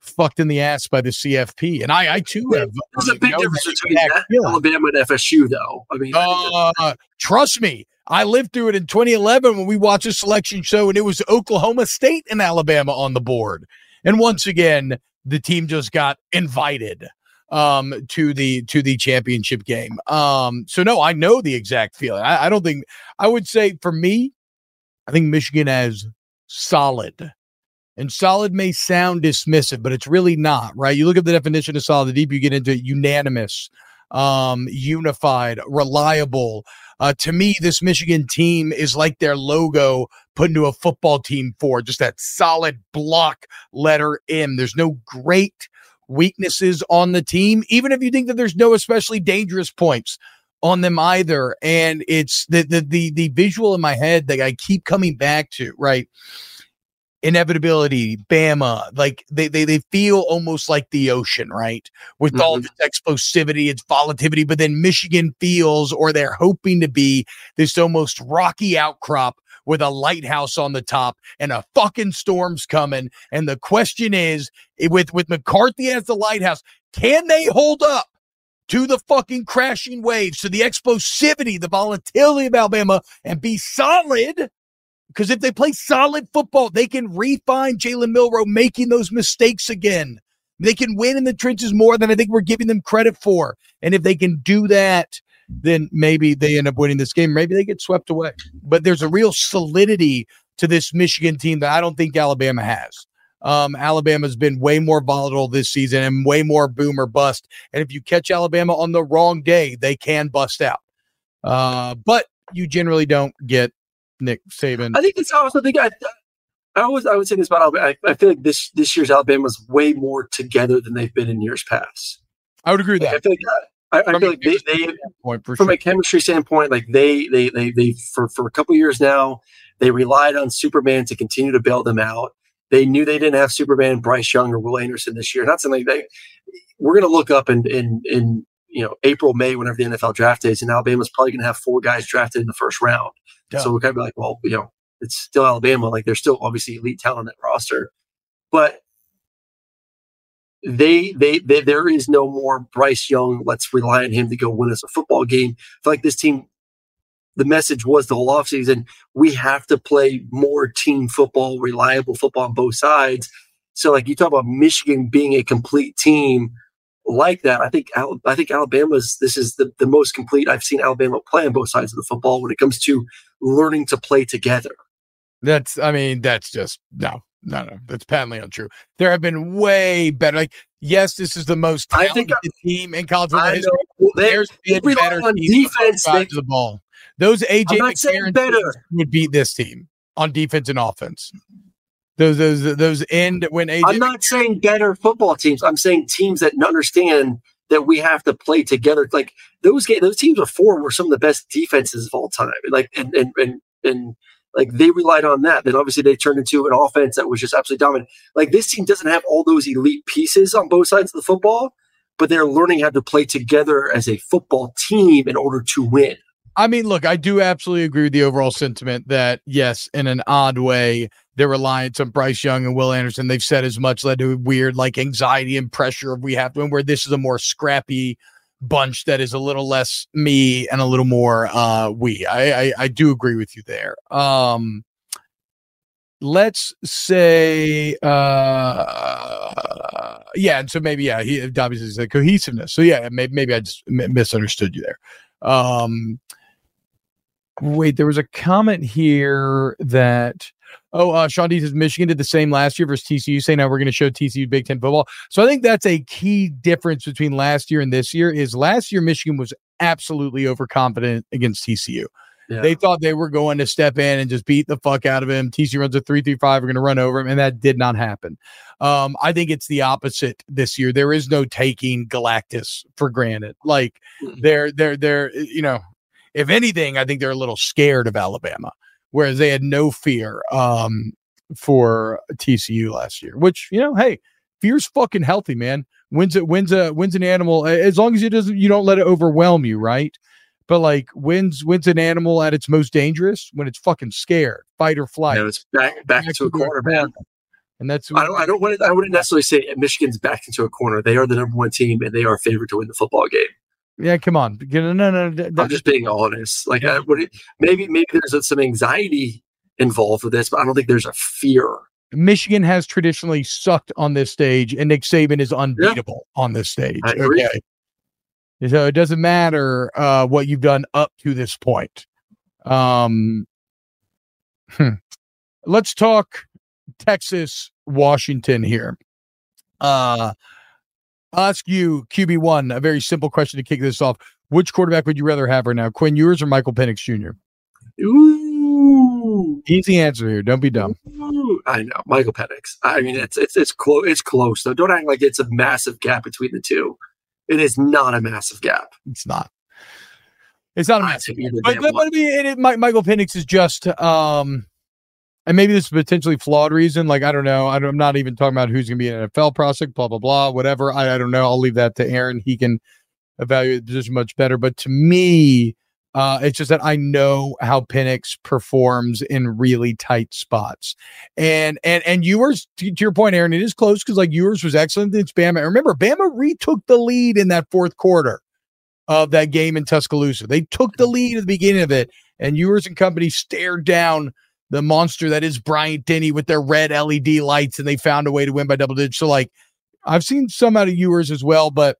fucked in the ass by the C F P, and I, I too have. There's a big know, difference between that, Alabama and F S U, though. I mean, uh, I trust me, I lived through it in twenty eleven when we watched a selection show, and it was Oklahoma State and Alabama on the board, and once again, the team just got invited um, to the to the championship game. Um, so no, I know the exact feeling. I, I don't think I would say for me, I think Michigan has solid. And solid may sound dismissive, but it's really not, right? You look at the definition of solid, the deeper you get into it, unanimous, um, unified, reliable. Uh, to me, this Michigan team is like their logo put into a football team for just that solid block letter M. There's no great weaknesses on the team, even if you think that there's no especially dangerous points on them either. And it's the the the, the visual in my head that I keep coming back to, right? Inevitability, Bama, like they they they feel almost like the ocean, right? With mm-hmm. all of its explosivity, its volatility, but then Michigan feels, or they're hoping to be, this almost rocky outcrop with a lighthouse on the top, and a fucking storm's coming. And the question is, with with McCarthy as the lighthouse, can they hold up to the fucking crashing waves, to the explosivity, the volatility of Alabama, and be solid? Because if they play solid football, they can refine Jalen Milroe making those mistakes again. They can win in the trenches more than I think we're giving them credit for. And if they can do that, then maybe they end up winning this game. Maybe they get swept away. But there's a real solidity to this Michigan team that I don't think Alabama has. Um, Alabama's been way more volatile this season and way more boom or bust. And if you catch Alabama on the wrong day, they can bust out. Uh, but you generally don't get Nick Saban. I think that's also the guy. I always I would say this about Alabama. I, I feel like this this year's Alabama was way more together than they've been in years past. I would agree with that. I feel like I, I feel like they, they from sure. a chemistry standpoint, like they they they they for for a couple of years now, they relied on Superman to continue to bail them out. They knew they didn't have Superman, Bryce Young, or Will Anderson this year. Not something like they we're going to look up in in in you know April, May, whenever the N F L draft is, and Alabama's probably going to have four guys drafted in the first round. Yeah. So we're kind of like, well, you know, it's still Alabama. Like, there's still obviously elite talent on that roster, but they, they, they, there is no more Bryce Young. Let's rely on him to go win us a football game. I feel like this team, the message was the whole offseason, we have to play more team football, reliable football on both sides. So, like, you talk about Michigan being a complete team like that. I think I think Alabama's this is the, the most complete I've seen Alabama play on both sides of the football when it comes to learning to play together. That's I mean, that's just no, no, no. That's patently untrue. There have been way better. Like, yes, this is the most talented I think I, team in college football history. Well, they, There's been better on defense than the ball. Those A J McCarthy would beat this team on defense and offense. Those those those end when A J I'm not saying better football teams. I'm saying teams that understand that we have to play together. Like those games, those teams before were some of the best defenses of all time. Like and and and, and like they relied on that. Then obviously they turned into an offense that was just absolutely dominant. Like this team doesn't have all those elite pieces on both sides of the football, but they're learning how to play together as a football team in order to win. I mean, look, I do absolutely agree with the overall sentiment that, yes, in an odd way, their reliance on Bryce Young and Will Anderson, they've said as much, led to a weird like anxiety and pressure of we have to win, where this is a more scrappy bunch that is a little less me and a little more uh, we. I, I, I do agree with you there. Um, let's say, uh, yeah, and so maybe, yeah, he obviously said cohesiveness. So, yeah, maybe, maybe I just m- misunderstood you there. Um, Wait, there was a comment here that, oh, uh, Sean D says Michigan did the same last year versus T C U, saying now we're going to show T C U Big Ten football. So I think that's a key difference between last year and this year is last year Michigan was absolutely overconfident against T C U. Yeah. They thought they were going to step in and just beat the fuck out of him. T C U runs a three three five, we're going to run over him, and that did not happen. Um, I think it's the opposite this year. There is no taking Galactus for granted. Like, they're, they're, they're, you know, if anything, I think they're a little scared of Alabama, whereas they had no fear um, for T C U last year. Which, you know, hey, fear's fucking healthy, man. When's it? When's a? When's an animal? As long as it doesn't, you don't let it overwhelm you, right? But like, when's when's an animal at its most dangerous? When it's fucking scared, fight or flight. No, it's back back, back to a corner, man. And that's I don't I don't want to, I wouldn't necessarily say Michigan's back into a corner. They are the number one team, and they are favored to win the football game. Yeah, come on. No, no, no. That, I'm just being honest. Like, I, what it, maybe, maybe there's some anxiety involved with this, but I don't think there's a fear. Michigan has traditionally sucked on this stage, and Nick Saban is unbeatable yeah. on this stage. I agree. Okay, so it doesn't matter uh, what you've done up to this point. Um, hmm. Let's talk Texas, Washington here. Uh, I'll ask you, Q B one, a very simple question to kick this off. Which quarterback would you rather have right now, Quinn Ewers or Michael Penix Junior? Ooh, easy answer here. Don't be dumb. Ooh, I know Michael Penix. I mean, it's it's it's close. It's close though. Don't act like it's a massive gap between the two. It is not a massive gap. It's not. It's not a massive gap. But, but, but I mean, it, it, Michael Penix is just, um, and maybe this is a potentially flawed reason. Like I don't know. I don't, I'm not even talking about who's going to be an N F L prospect. Blah blah blah. Whatever. I, I don't know. I'll leave that to Aaron. He can evaluate the position much better. But to me, uh, it's just that I know how Penix performs in really tight spots. And and and Ewers, to, to your point, Aaron, it is close because like Ewers was excellent against Bama. Remember, Bama retook the lead in that fourth quarter of that game in Tuscaloosa. They took the lead at the beginning of it, and Ewers and company stared down the monster that is Bryant Denny with their red L E D lights, and they found a way to win by double digits. So, like, I've seen some out of Ewers as well, but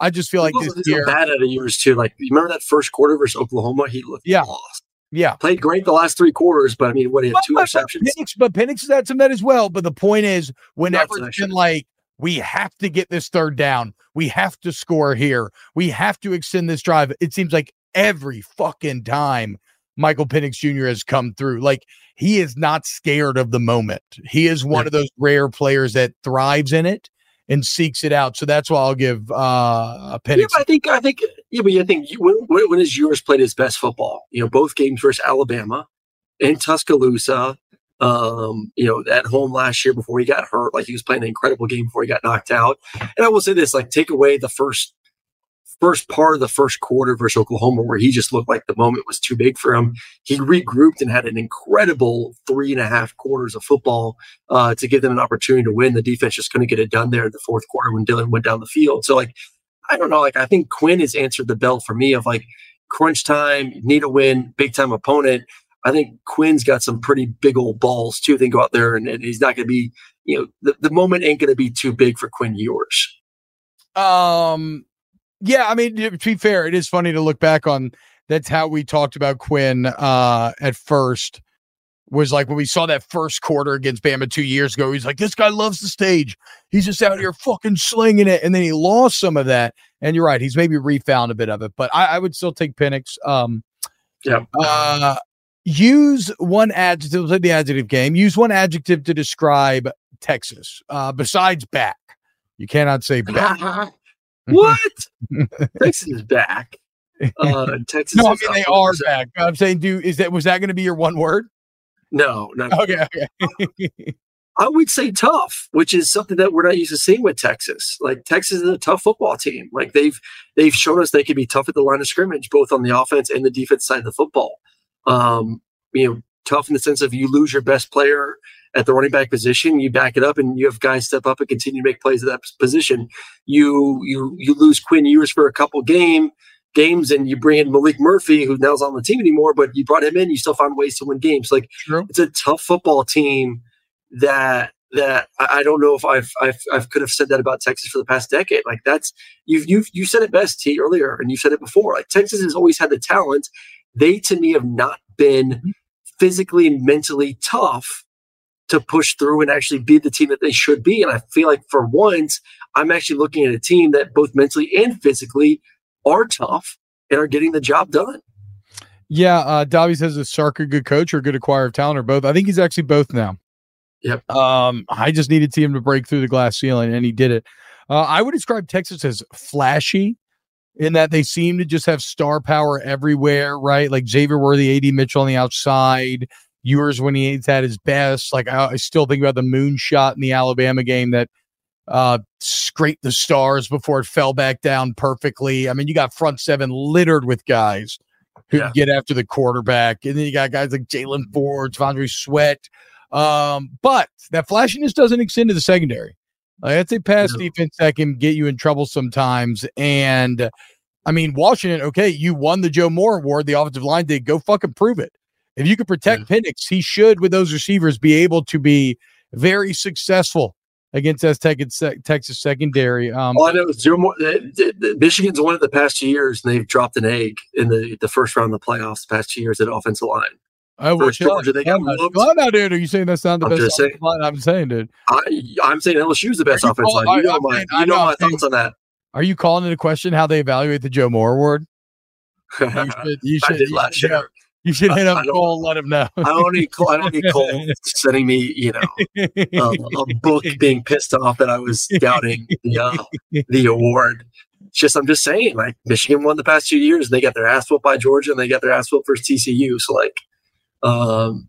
I just feel he like this year bad out of Ewers too. Like, you remember that first quarter versus Oklahoma? He looked yeah. lost. Yeah, played great the last three quarters, but I mean, what he had two but, interceptions. But Penix, but Penix has had some of that as well. But the point is, whenever Not it's been like, we have to get this third down, we have to score here, we have to extend this drive, it seems like every fucking time Michael Penix Junior has come through. Like, he is not scared of the moment. He is one right. of those rare players that thrives in it and seeks it out. So that's why I'll give uh, Penix. Yeah, but I think I think yeah, but I think when when has Ewers played his best football? You know, both games versus Alabama, in Tuscaloosa, um, you know, at home last year before he got hurt. Like, he was playing an incredible game before he got knocked out. And I will say this: like, take away the first first part of the first quarter versus Oklahoma, where he just looked like the moment was too big for him. He regrouped and had an incredible three and a half quarters of football uh, to give them an opportunity to win. The defense just couldn't get it done there in the fourth quarter when Dylan went down the field. So, like, I don't know. Like, I think Quinn has answered the bell for me of, like, crunch time, need a win, big time opponent. I think Quinn's got some pretty big old balls too. They can go out there, and, and he's not going to be, you know, the, the moment ain't going to be too big for Quinn Ewers. Um, Yeah, I mean, to be fair, it is funny to look back on. That's how we talked about Quinn uh, at first, was like when we saw that first quarter against Bama two years ago, he's like, this guy loves the stage. He's just out here fucking slinging it. And then he lost some of that. And you're right. He's maybe refound a bit of it. But I, I would still take Penix. Um, yeah. Uh, use one adjective, play the adjective game. Use one adjective to describe Texas uh, besides back. You cannot say back. What? Texas is back. Uh, Texas. No, I mean they are back. I'm saying, do is that was that going to be your one word? No, no. Okay, okay. I would say tough, which is something that we're not used to seeing with Texas. Like, Texas is a tough football team. Like, they've they've shown us they can be tough at the line of scrimmage, both on the offense and the defense side of the football. Um, you know, tough in the sense of you lose your best player at the running back position, you back it up and you have guys step up and continue to make plays at that position. You you you lose Quinn Ewers for a couple game games and you bring in Malik Murphy, who now's on the team anymore, but you brought him in, you still found ways to win games. Like, sure. It's a tough football team that that I, I don't know if I've I've I've could have said that about Texas for the past decade. Like, that's you've you've you said it best, T, earlier, and you've said it before. Like, Texas has always had the talent. They to me have not been physically and mentally tough to push through and actually be the team that they should be. And I feel like for once, I'm actually looking at a team that both mentally and physically are tough and are getting the job done. Yeah. Uh, Dobby says, is Sark a good coach or a good acquirer of talent or both? I think he's actually both now. Yep. Um, I just needed to him to break through the glass ceiling, and he did it. Uh, I would describe Texas as flashy in that they seem to just have star power everywhere, right? Like Xavier Worthy, A D Mitchell on the outside, Ewers when he's at his best. Like, I, I still think about the moonshot in the Alabama game that uh, scraped the stars before it fell back down perfectly. I mean, you got front seven littered with guys who yeah. get after the quarterback. And then you got guys like Jalen Ford, Devondre Sweat. Um, but that flashiness doesn't extend to the secondary. Like, that's a pass no. defense that can get you in trouble sometimes. And, I mean, Washington, okay, you won the Joe Moore Award. The offensive line did. Go fucking prove it. If you could protect yeah. Penix, he should, with those receivers, be able to be very successful against Texas secondary. Um, well, I know it's zero more, uh, Michigan's won it the past two years, and they've dropped an egg in the, the first round of the playoffs the past two years at offensive line. I will Georgia. They got Looks. I'm not doing. Are you saying that's not the I'm best? Saying, line? I'm saying, dude. I, I'm saying L S U's the best offensive call, line. You know, I, my, saying, you know, know my thoughts saying, on that. Are you calling into question how they evaluate the Joe Moore Award? You should. You should, I did you last should, year. You should hit up Cole and let him know. I don't need Cole. I don't need Cole sending me, you know, um, a book being pissed off that I was doubting the uh, the award. It's just I'm just saying, like Michigan won the past two years, and they got their ass whooped by Georgia, and they got their ass whooped versus T C U. So like. Um,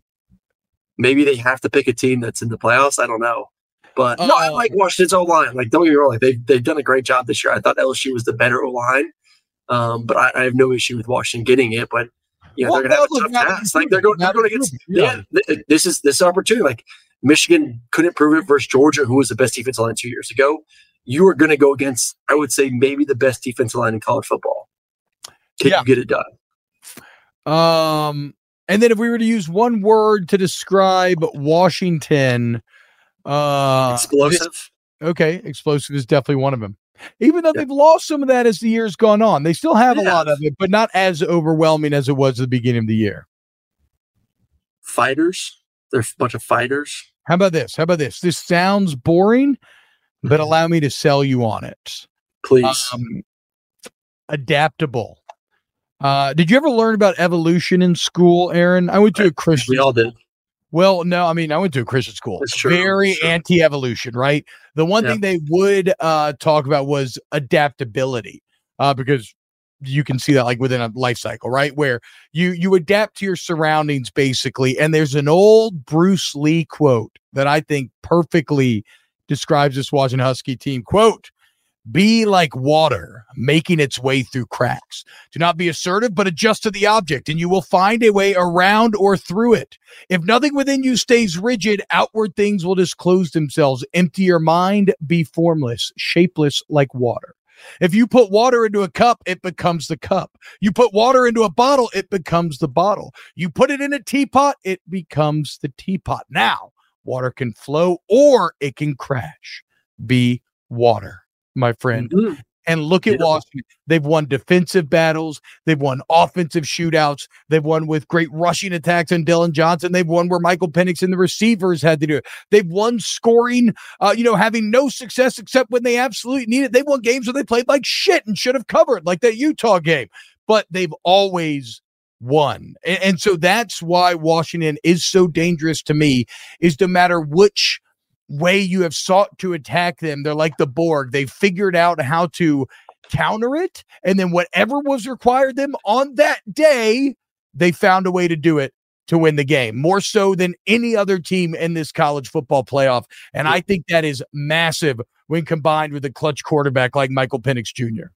maybe they have to pick a team that's in the playoffs. I don't know, but uh, no, I like Washington's O line. Like, don't get me wrong, like, they've they've done a great job this year. I thought L S U was the better O line, um, but I, I have no issue with Washington getting it. But you know, well, they're gonna have a tough task. Like they're going, they're going against. Yeah, th- this is this opportunity. Like Michigan couldn't prove it versus Georgia, who was the best defensive line two years ago. You are going to go against, I would say, maybe the best defensive line in college football. Can yeah. you get it done? Um. And then if we were to use one word to describe Washington, uh, explosive. This, okay. Explosive is definitely one of them, even though yeah. they've lost some of that as the year's gone on. They still have yeah. a lot of it, but not as overwhelming as it was at the beginning of the year. Fighters. They're a bunch of fighters. How about this? How about this? This sounds boring, but allow me to sell you on it. Please. Um, adaptable. Uh, did you ever learn about evolution in school, Aaron? I went to a Christian. We all did. Well, no, I mean, I went to a Christian school. That's true. Very That's true. Anti-evolution, right? The one yeah. thing they would uh, talk about was adaptability, uh, because you can see that like within a life cycle, right? Where you you adapt to your surroundings, basically. And there's an old Bruce Lee quote that I think perfectly describes this Washington Husky team. Quote, "Be like water, making its way through cracks. Do not be assertive, but adjust to the object, and you will find a way around or through it. If nothing within you stays rigid, outward things will disclose themselves. Empty your mind, be formless, shapeless like water. If you put water into a cup, it becomes the cup. You put water into a bottle, it becomes the bottle. You put it in a teapot, it becomes the teapot. Now, water can flow or it can crash. Be water." My friend, mm-hmm. and look at yeah. Washington. They've won defensive battles. They've won offensive shootouts. They've won with great rushing attacks on Dylan Johnson. They've won where Michael Penix and the receivers had to do it. They've won scoring, uh, you know, having no success except when they absolutely need it. They've won games where they played like shit and should have covered, like that Utah game. But they've always won, and, and so that's why Washington is so dangerous to me. Is no matter which way you have sought to attack them, they're like the Borg. They figured out how to counter it, and then whatever was required them on that day, they found a way to do it to win the game, more so than any other team in this college football playoff. And I think that is massive when combined with a clutch quarterback like Michael Penix Junior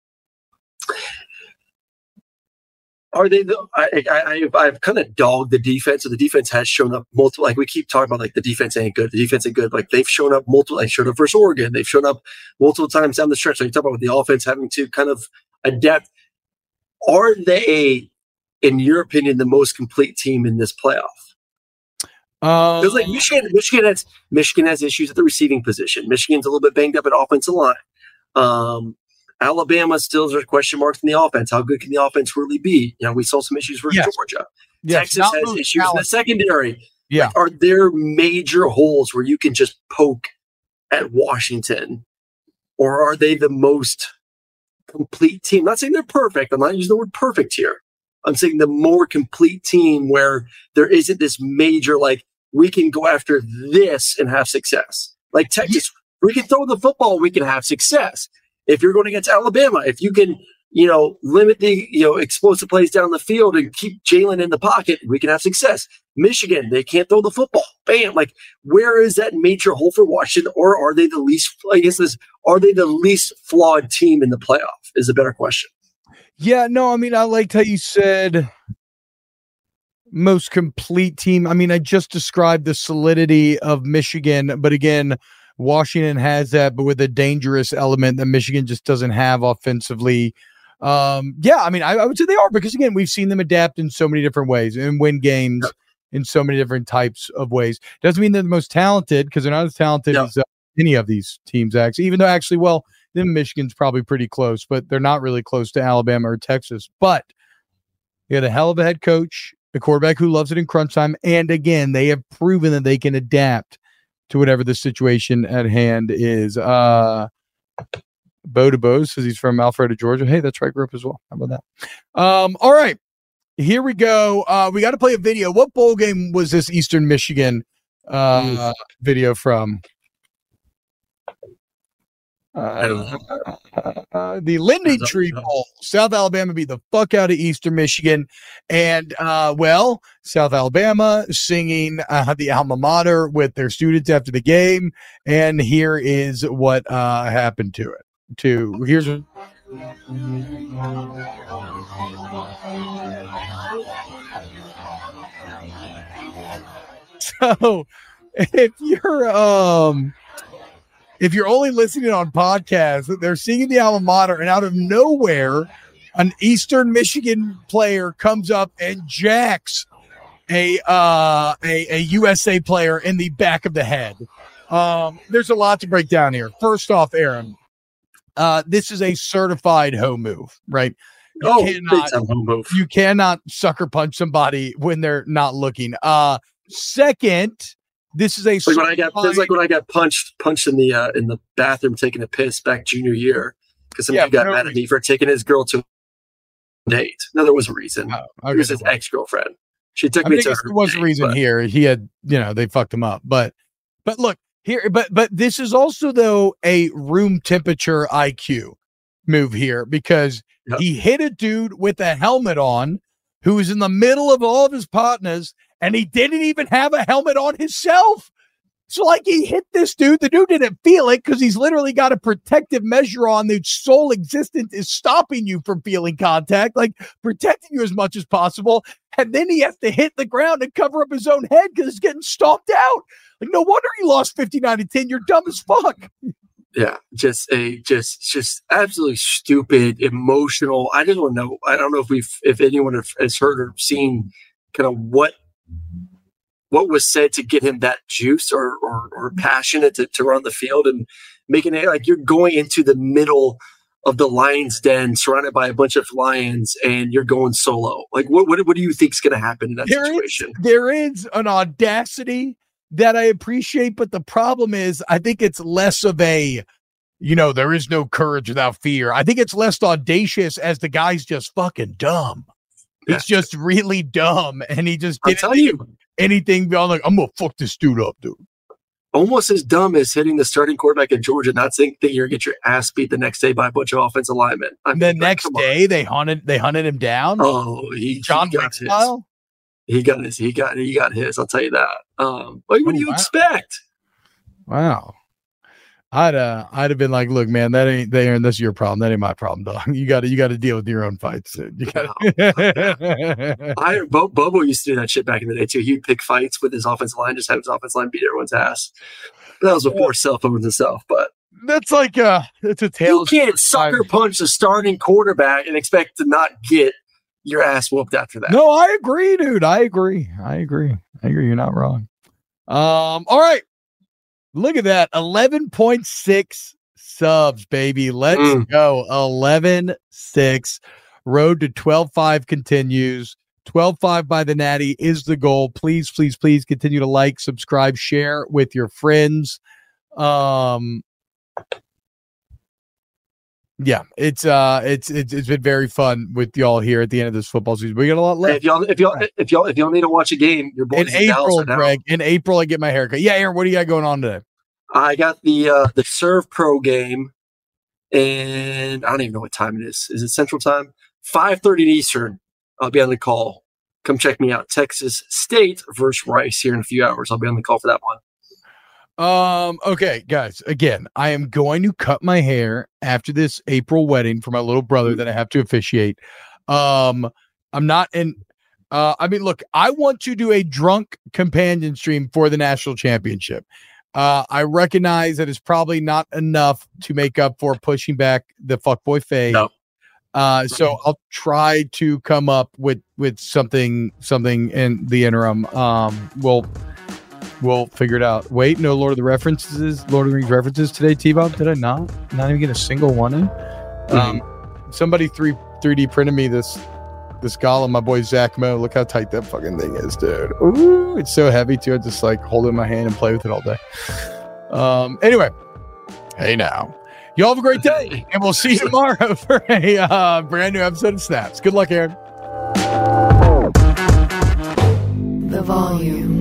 Are they the, I, I, I've, I've kind of dogged the defense, so the defense has shown up multiple. Like we keep talking about, like the defense ain't good. The defense ain't good. Like they've shown up multiple. They showed up versus Oregon. They've shown up multiple times down the stretch. So you talk about with the offense having to kind of adapt. Are they, in your opinion, the most complete team in this playoff? Um, because like Michigan, Michigan has Michigan has issues at the receiving position. Michigan's a little bit banged up at offensive line. Um, Alabama still has question marks in the offense. How good can the offense really be? You know, we saw some issues for yes. Georgia. Yes. Texas Not has issues Alabama. in the secondary. Yeah. Like, are there major holes where you can just poke at Washington? Or are they the most complete team? I'm not saying they're perfect. I'm not using the word perfect here. I'm saying the more complete team where there isn't this major, like, we can go after this and have success. Like Texas, yeah. we can throw the football, we can have success. If you're going against Alabama, if you can, you know, limit the, you know, explosive plays down the field and keep Jalen in the pocket, we can have success. Michigan, they can't throw the football. Bam. Like, where is that major hole for Washington? Or are they the least, I guess this, are they the least flawed team in the playoff is a better question. Yeah, no, I mean, I liked how you said most complete team. I mean, I just described the solidity of Michigan, but again, Washington has that, but with a dangerous element that Michigan just doesn't have offensively. Um, yeah, I mean, I, I would say they are, because, again, we've seen them adapt in so many different ways and win games yeah. in so many different types of ways. Doesn't mean they're the most talented, because they're not as talented yeah. as uh, any of these teams, actually, even though actually, well, then Michigan's probably pretty close, but they're not really close to Alabama or Texas. But they had a hell of a head coach the quarterback who loves it in crunch time. And again, they have proven that they can adapt to whatever the situation at hand is. Uh, Bo DeBose says he's from Alpharetta, Georgia. Hey, that's right. Grew up as well. How about that? Um, all right. Here we go. Uh, we got to play a video. What bowl game was this Eastern Michigan uh, mm. video from? Uh, uh, uh, the Lindentree Bowl. South Alabama beat the fuck out of Eastern Michigan. And, uh, well, South Alabama singing uh, the alma mater with their students after the game. And here is what uh, happened to it. To here's a so if you're um if you're only listening on podcasts, they're singing the alma mater, and out of nowhere, an Eastern Michigan player comes up and jacks a uh a, a U S A player in the back of the head. Um, there's a lot to break down here. First off, Aaron, uh, this is a certified home move, right? You oh, cannot, home move. You cannot sucker punch somebody when they're not looking. Uh, second. This is a like when I got it's like when I got punched punched in the uh, in the bathroom taking a piss back junior year because some yeah, dude got no mad reason. at me for taking his girl to a date. No, there was a reason. Oh, okay. It was his ex girlfriend. She took I me to. There was a reason but. here. He had you know they fucked him up. But but look here. But but this is also though a room temperature I Q move here because yep. he hit a dude with a helmet on who was in the middle of all of his partners. And he didn't even have a helmet on himself. So, like, he hit this dude. The dude didn't feel it because he's literally got a protective measure on. The sole existence is stopping you from feeling contact, like protecting you as much as possible. And then he has to hit the ground and cover up his own head because he's getting stomped out. Like, no wonder he lost fifty-nine to ten. You're dumb as fuck. Yeah, just a just just absolutely stupid, emotional. I don't know. I don't know if we've if anyone has heard or seen kind of what. What was said to get him that juice or or, or passionate to, to run the field and making it like you're going into the middle of the lion's den surrounded by a bunch of lions and you're going solo. Like what what, what do you think is going to happen in that there situation? Is, there is an audacity that I appreciate, but the problem is I think it's less of a, you know, there is no courage without fear. I think it's less audacious as the guy's just fucking dumb. He's just really dumb, and he just didn't tell you anything beyond like I'm gonna fuck this dude up, dude. Almost as dumb as hitting the starting quarterback in Georgia, not thinking you're gonna get your ass beat the next day by a bunch of offensive linemen. I mean, the next day on. they hunted they hunted him down. Oh, he John Wick style. He got his. He got he got his. I'll tell you that. Um, like, what oh, do you wow. expect? Wow. I'd uh, I'd have been like, look, man, that ain't there, and that's your problem. That ain't my problem, dog. You got to you got to deal with your own fights. You got wow. I Bo, Bobo used to do that shit back in the day too. He'd pick fights with his offensive line, just have his offensive line beat everyone's ass. That was before yeah. cell phones and stuff, but that's like uh it's a tale. You can't sucker punch the starting quarterback and expect to not get your ass whooped after that. No, I agree, dude. I agree. I agree. I agree. You're not wrong. Um, all right. Look at that. eleven point six subs, baby. Let's mm. go. eleven six. Road to twelve five continues. twelve five by the Natty is the goal. Please, please, please continue to like, subscribe, share with your friends. Um, yeah, it's uh, it's it's it's been very fun with y'all here at the end of this football season. We got a lot left. If y'all if y'all if y'all if y'all need to watch a game, your boys in April, Greg. In April, I get my haircut. Yeah, Aaron, what do you got going on today? I got the uh, the Serve Pro game, and I don't even know what time it is. Is it Central Time? Five thirty Eastern. I'll be on the call. Come check me out. Texas State versus Rice here in a few hours. I'll be on the call for that one. Um, okay, guys, again, I am going to cut my hair after this April wedding for my little brother that I have to officiate. Um, I'm not in, uh, I mean, look, I want to do a drunk companion stream for the national championship. Uh, I recognize that it's probably not enough to make up for pushing back the fuckboy fade. No. Uh, so I'll try to come up with, with something, something in the interim. Um, we'll We'll figure it out. Wait, no Lord of the references, Lord of the Rings references today, T-Bob. Did I not? Not even get a single one in. Mm-hmm. Um, somebody three, three D printed me this this golem, my boy Zach Mo. Look how tight that fucking thing is, dude. Ooh, it's so heavy too. I just like hold it in my hand and play with it all day. Um, anyway, hey now, y'all have a great day, and we'll see you tomorrow for a uh, brand new episode of Snaps. Good luck, Aaron. The Volume.